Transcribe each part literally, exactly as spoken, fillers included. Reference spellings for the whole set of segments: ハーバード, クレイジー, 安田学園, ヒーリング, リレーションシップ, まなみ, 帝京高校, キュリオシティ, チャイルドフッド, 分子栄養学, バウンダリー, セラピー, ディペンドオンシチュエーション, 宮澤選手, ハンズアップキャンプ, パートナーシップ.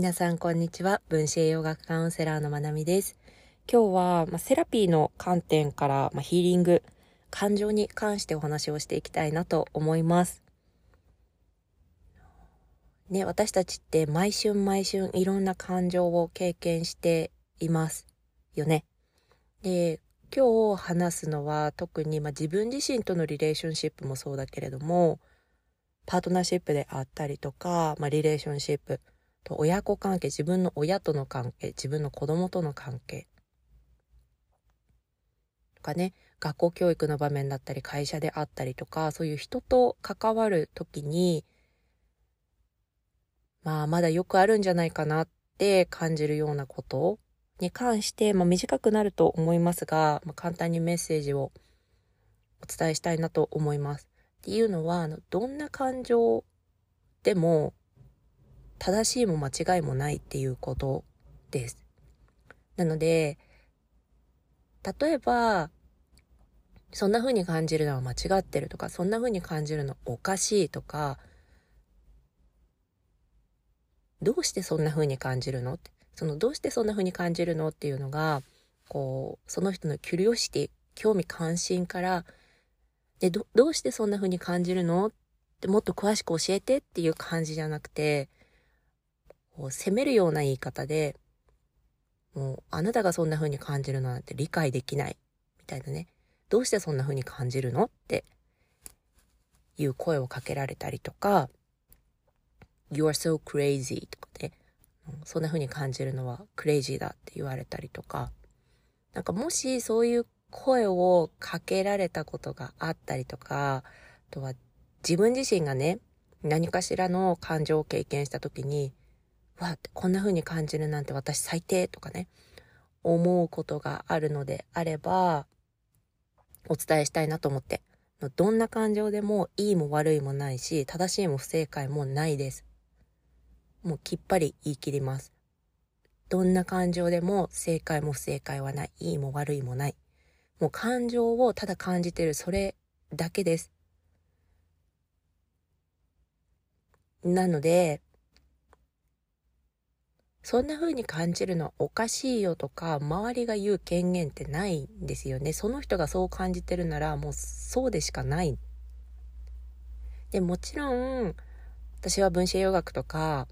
皆さんこんにちは。分子栄養学カウンセラーのまなみです。今日は、まあ、セラピーの観点から、まあ、ヒーリング、感情に関してお話をしていきたいなと思います。ね、私たちって毎春毎春いろんな感情を経験していますよね。で、今日話すのは特に、まあ、自分自身とのリレーションシップもそうだけれども、パートナーシップであったりとか、まあ、リレーションシップ、と親子関係、自分の親との関係、自分の子供との関係とかね、学校教育の場面だったり、会社であったりとか、そういう人と関わるときに、まあまだよくあるんじゃないかなって感じるようなことに関して、まあ短くなると思いますが、まあ、簡単にメッセージをお伝えしたいなと思います。っていうのは、どんな感情でも正しいも間違いもないっていうことです。なので、例えば、そんな風に感じるのは間違ってるとか、そんな風に感じるのおかしいとか、どうしてそんな風に感じるのって、そのどうしてそんな風に感じるのっていうのが、こう、その人のキュリオシティ、興味関心から、で、ど、どうしてそんな風に感じるのって、もっと詳しく教えてっていう感じじゃなくて、責めるような言い方で、もうあなたがそんな風に感じるのなんて理解できないみたいなね、どうしてそんな風に感じるのっていう声をかけられたりとか、 You are so crazy とかね、そんな風に感じるのはクレイジーだって言われたりとか、なんかもしそういう声をかけられたことがあったりとか、あとは自分自身がね、何かしらの感情を経験した時に、わ、こんな風に感じるなんて私最低とかね、思うことがあるのであれば、お伝えしたいなと思って、どんな感情でもいいも悪いもないし、正しいも不正解もないです。もうきっぱり言い切ります。どんな感情でも正解も不正解はない、いいも悪いもない。もう感情をただ感じてる、それだけです。なので、そんな風に感じるのはおかしいよとか、周りが言う権限ってないんですよね。その人がそう感じてるなら、もうそうでしかない。で、もちろん、私は分子栄養学とか、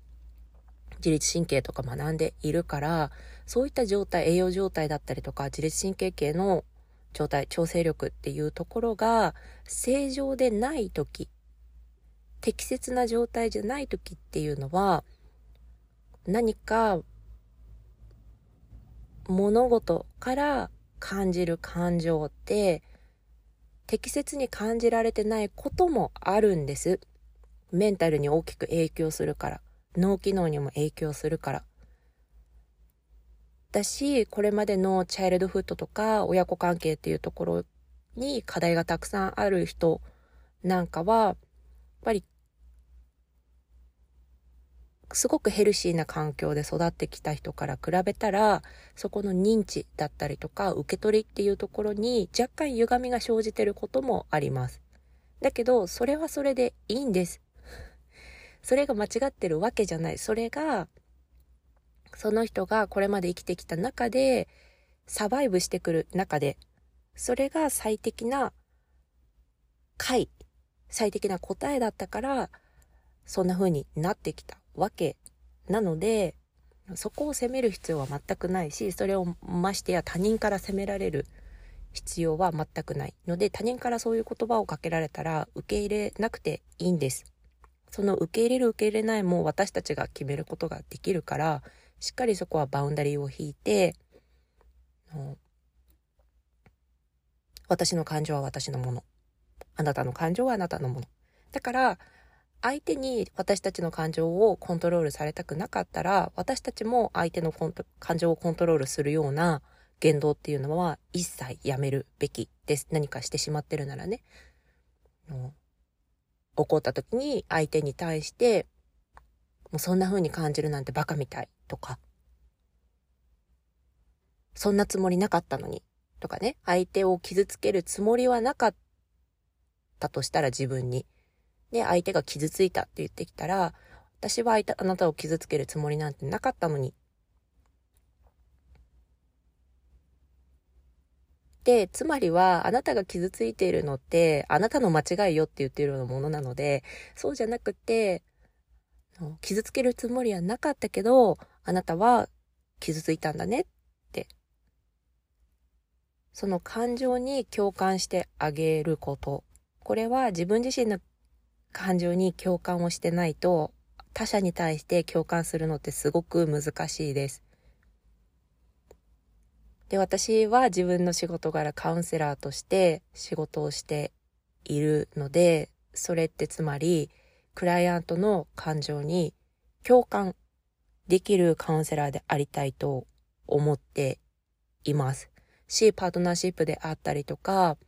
自律神経とか学んでいるから、そういった状態、栄養状態だったりとか、自律神経系の状態、調整力っていうところが、正常でないとき、適切な状態じゃないときっていうのは、何か物事から感じる感情って適切に感じられてないこともあるんです。メンタルに大きく影響するから、脳機能にも影響するから。だし、これまでのチャイルドフッドとか親子関係っていうところに課題がたくさんある人なんかは、やっぱりすごくヘルシーな環境で育ってきた人から比べたら、そこの認知だったりとか受け取りっていうところに若干歪みが生じてることもあります。だけどそれはそれでいいんです。それが間違ってるわけじゃない。それがその人がこれまで生きてきた中でサバイブしてくる中で、それが最適な解、最適な答えだったからそんな風になってきたわけなので、そこを責める必要は全くないし、それをましてや他人から責められる必要は全くないので、他人からそういう言葉をかけられたら受け入れなくていいんです。その受け入れる受け入れないも私たちが決めることができるから、しっかりそこはバウンダリーを引いて、私の感情は私のもの、あなたの感情はあなたのものだから、相手に私たちの感情をコントロールされたくなかったら、私たちも相手のコント感情をコントロールするような言動っていうのは一切やめるべきです。何かしてしまってるならね。怒った時に相手に対して、もうそんな風に感じるなんてバカみたいとか、そんなつもりなかったのにとかね、相手を傷つけるつもりはなかったとしたら自分に。で、相手が傷ついたって言ってきたら、私はあなたを傷つけるつもりなんてなかったのに。で、つまりはあなたが傷ついているのってあなたの間違いよって言っているようなものなので、そうじゃなくて傷つけるつもりはなかったけどあなたは傷ついたんだねって、その感情に共感してあげること、これは自分自身の感情に共感をしてないと他者に対して共感するのってすごく難しいです。で、私は自分の仕事柄カウンセラーとして仕事をしているので、それってつまりクライアントの感情に共感できるカウンセラーでありたいと思っていますし、パートナーシップであったりとか、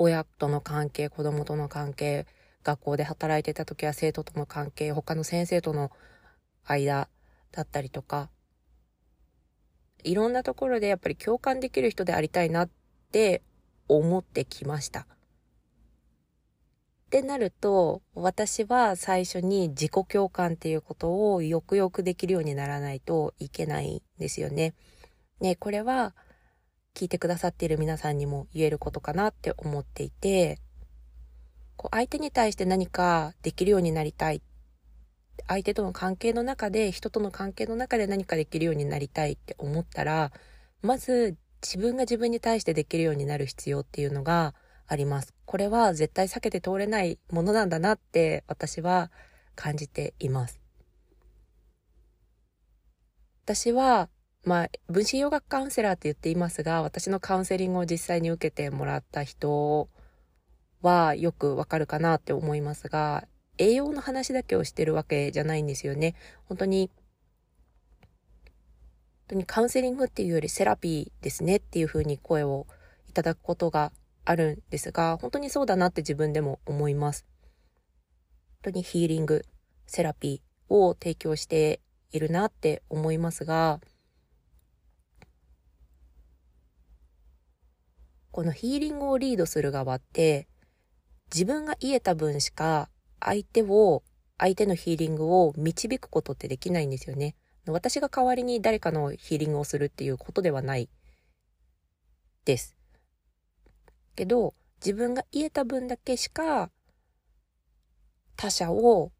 親との関係、子供との関係、学校で働いてた時は生徒との関係、他の先生との間だったりとか、いろんなところでやっぱり共感できる人でありたいなって思ってきました。ってなると、私は最初に自己共感っていうことをよくよくできるようにならないといけないんですよね。ね、これは聞いてくださっている皆さんにも言えることかなって思っていて、こう相手に対して何かできるようになりたい、相手との関係の中で、人との関係の中で何かできるようになりたいって思ったら、まず自分が自分に対してできるようになる必要っていうのがあります。これは絶対避けて通れないものなんだなって私は感じています。私は、まあ、分子栄養学カウンセラーって言っていますが、私のカウンセリングを実際に受けてもらった人はよくわかるかなって思いますが、栄養の話だけをしてるわけじゃないんですよね。本当に、本当にカウンセリングっていうよりセラピーですねっていうふうに声をいただくことがあるんですが、本当にそうだなって自分でも思います。本当にヒーリング、セラピーを提供しているなって思いますが、このヒーリングをリードする側って、自分が癒えた分しか相手を、相手のヒーリングを導くことってできないんですよね。私が代わりに誰かのヒーリングをするっていうことではないです。けど、自分が癒えた分だけしか他者を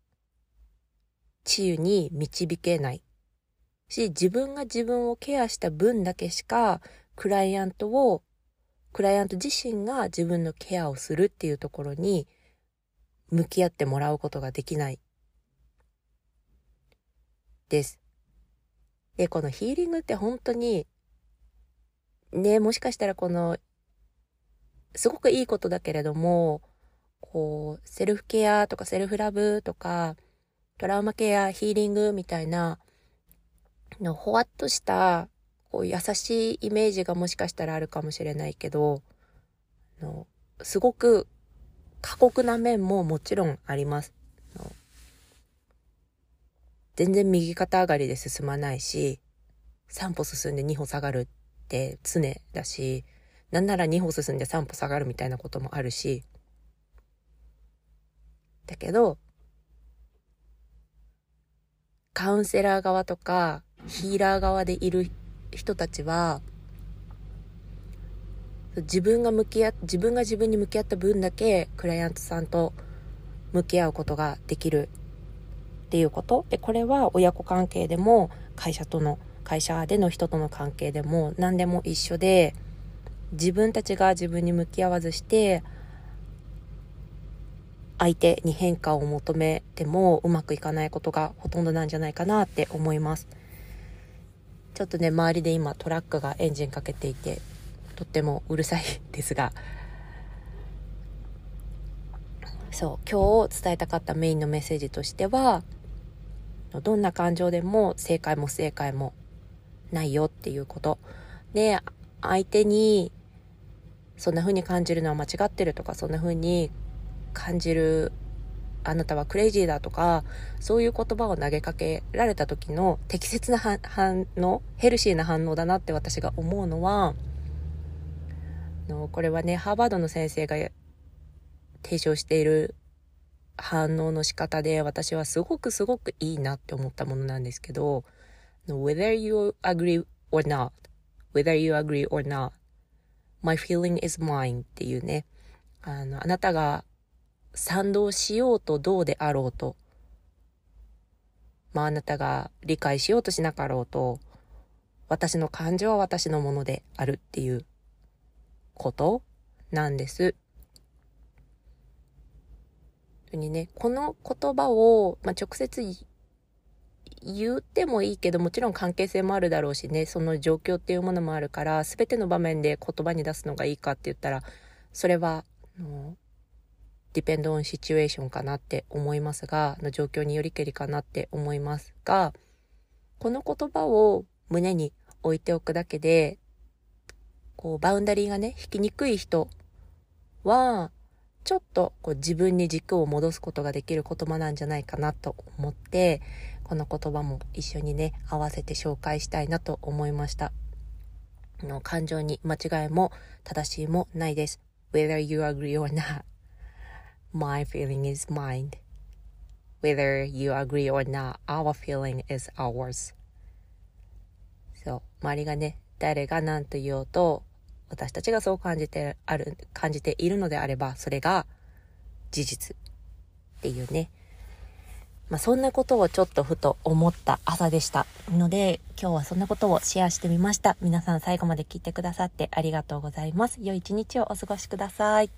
治癒に導けないし、自分が自分をケアした分だけしかクライアントを、クライアント自身が自分のケアをするっていうところに向き合ってもらうことができないです。で、このヒーリングって本当にね、もしかしたらこのすごくいいことだけれども、こうセルフケアとかセルフラブとかトラウマケア、ヒーリングみたいなのほわっとしたこう優しいイメージがもしかしたらあるかもしれないけど、のすごく過酷な面ももちろんあります。全然右肩上がりで進まないし、さんぽ進んでにほ下がるって常だし、なんならにほ進んでさんぽ下がるみたいなこともあるし、だけどカウンセラー側とかヒーラー側でいる人たちは、自分が向き合、自分が自分に向き合った分だけクライアントさんと向き合うことができるっていうことで、これは親子関係でも会社との、会社での人との関係でも何でも一緒で、自分たちが自分に向き合わずして相手に変化を求めてもうまくいかないことがほとんどなんじゃないかなって思います。ちょっとね、周りで今トラックがエンジンかけていてとってもうるさいですが、そう今日伝えたかったメインのメッセージとしては、どんな感情でも正解も不正解もないよっていうことで、相手にそんな風に感じるのは間違ってるとか、そんな風に感じるあなたはクレイジーだとか、そういう言葉を投げかけられた時の適切な反応、ヘルシーな反応だなって私が思うのは、これはね、ハーバードの先生が提唱している反応の仕方で私はすごくすごくいいなって思ったものなんですけど、 Whether you agree or not Whether you agree or not My feeling is mine っていうね、あの、あなたが賛同しようとどうであろうと、まああなたが理解しようとしなかろうと、私の感情は私のものであるっていうことなんです。にね、この言葉を、まあ、直接言ってもいいけど、もちろん関係性もあるだろうしね、その状況っていうものもあるから、すべての場面で言葉に出すのがいいかって言ったら、それはディペンドオンシチュエーションかなって思いますが、の状況によりけりかなって思いますが、この言葉を胸に置いておくだけで、こうバウンダリーがね、引きにくい人は、ちょっとこう自分に軸を戻すことができる言葉なんじゃないかなと思って、この言葉も一緒にね、合わせて紹介したいなと思いました。の感情に間違いも正しいもないです。Whether you agree or not, my feeling is mine. Whether you agree or not, our feeling is ours. そう、周りがね、誰が何と言おうと、私たちがそう感じてある、感じているのであれば、それが事実っていうね。まあそんなことをちょっとふと思った朝でしたので、今日はそんなことをシェアしてみました。皆さん最後まで聞いてくださってありがとうございます。良い一日をお過ごしください。